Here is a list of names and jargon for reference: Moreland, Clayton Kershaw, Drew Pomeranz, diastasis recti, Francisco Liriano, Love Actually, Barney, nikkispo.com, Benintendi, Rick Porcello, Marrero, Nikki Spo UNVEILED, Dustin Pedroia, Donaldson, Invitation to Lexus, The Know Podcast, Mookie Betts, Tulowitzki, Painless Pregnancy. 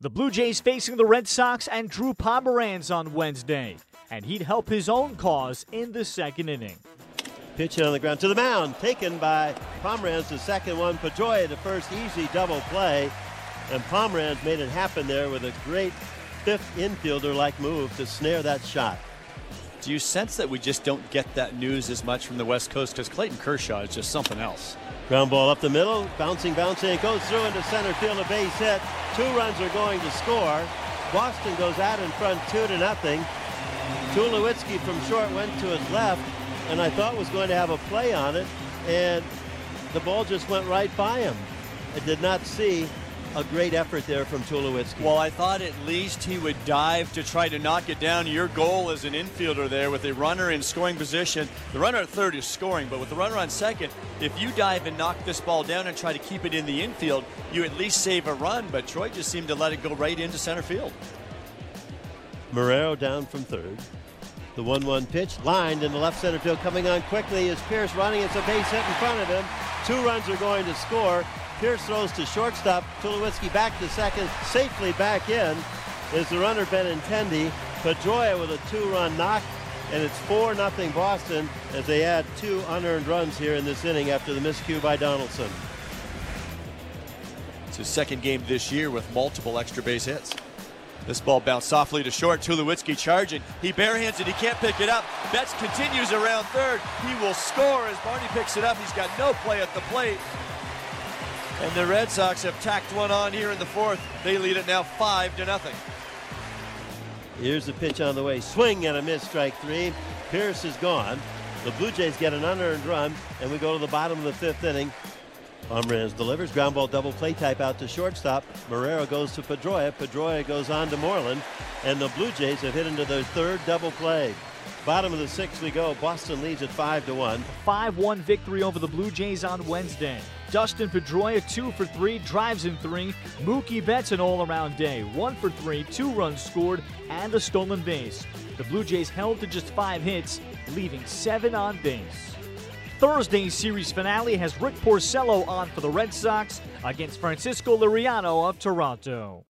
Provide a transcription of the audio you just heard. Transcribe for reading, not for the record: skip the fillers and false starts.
The Blue Jays facing the Red Sox and Drew Pomeranz on Wednesday, and he'd help his own cause in the second inning. Pitch on the ground to the mound, taken by Pomeranz, the second one. Pedroia, the first easy double play, and Pomeranz made it happen there with a great fifth infielder-like move to snare that shot. Do you sense that we just don't get that news as much from the West Coast, because Clayton Kershaw is just something else? Ground ball up the middle, bouncing, it goes through into center field, a base hit. Two runs are going to score. Boston goes out in front 2-0. Tulowitzki from short went to his left, and I thought was going to have a play on it, and the ball just went right by him. I did not see a great effort there from Tulowitzki. Well, I thought at least he would dive to try to knock it down. Your goal as an infielder there with a runner in scoring position. The runner at third is scoring, but with the runner on second, if you dive and knock this ball down and try to keep it in the infield, you at least save a run, but Troy just seemed to let it go right into center field. Marrero down from third. The 1-1 pitch lined in the left center field, coming on quickly is Pierce running. It's a base hit in front of him. Two runs are going to score. Pierce throws to shortstop, Tulowitzki back to second, safely back in is the runner Benintendi. Pedroia with a two-run knock, and it's 4-0 Boston as they add two unearned runs here in this inning after the miscue by Donaldson. It's his second game this year with multiple extra base hits. This ball bounced softly to short, Tulowitzki charging. He barehands it, he can't pick it up. Betts continues around third. He will score as Barney picks it up. He's got no play at the plate. And the Red Sox have tacked one on here in the fourth. They lead it now 5-0. Here's the pitch on the way. Swing and a miss, strike three. Pierce is gone. The Blue Jays get an unearned run, and we go to the bottom of the fifth inning. Pomeranz delivers, ground ball double play type out to shortstop. Marrero goes to Pedroia. Pedroia goes on to Moreland, and the Blue Jays have hit into their third double play. Bottom of the sixth we go. Boston leads at 5-1. 5-1 victory over the Blue Jays on Wednesday. Dustin Pedroia 2 for 3, drives in 3. Mookie Betts an all-around day, 1 for 3, 2 runs scored, and a stolen base. The Blue Jays held to just 5 hits, leaving 7 on base. Thursday's series finale has Rick Porcello on for the Red Sox against Francisco Liriano of Toronto.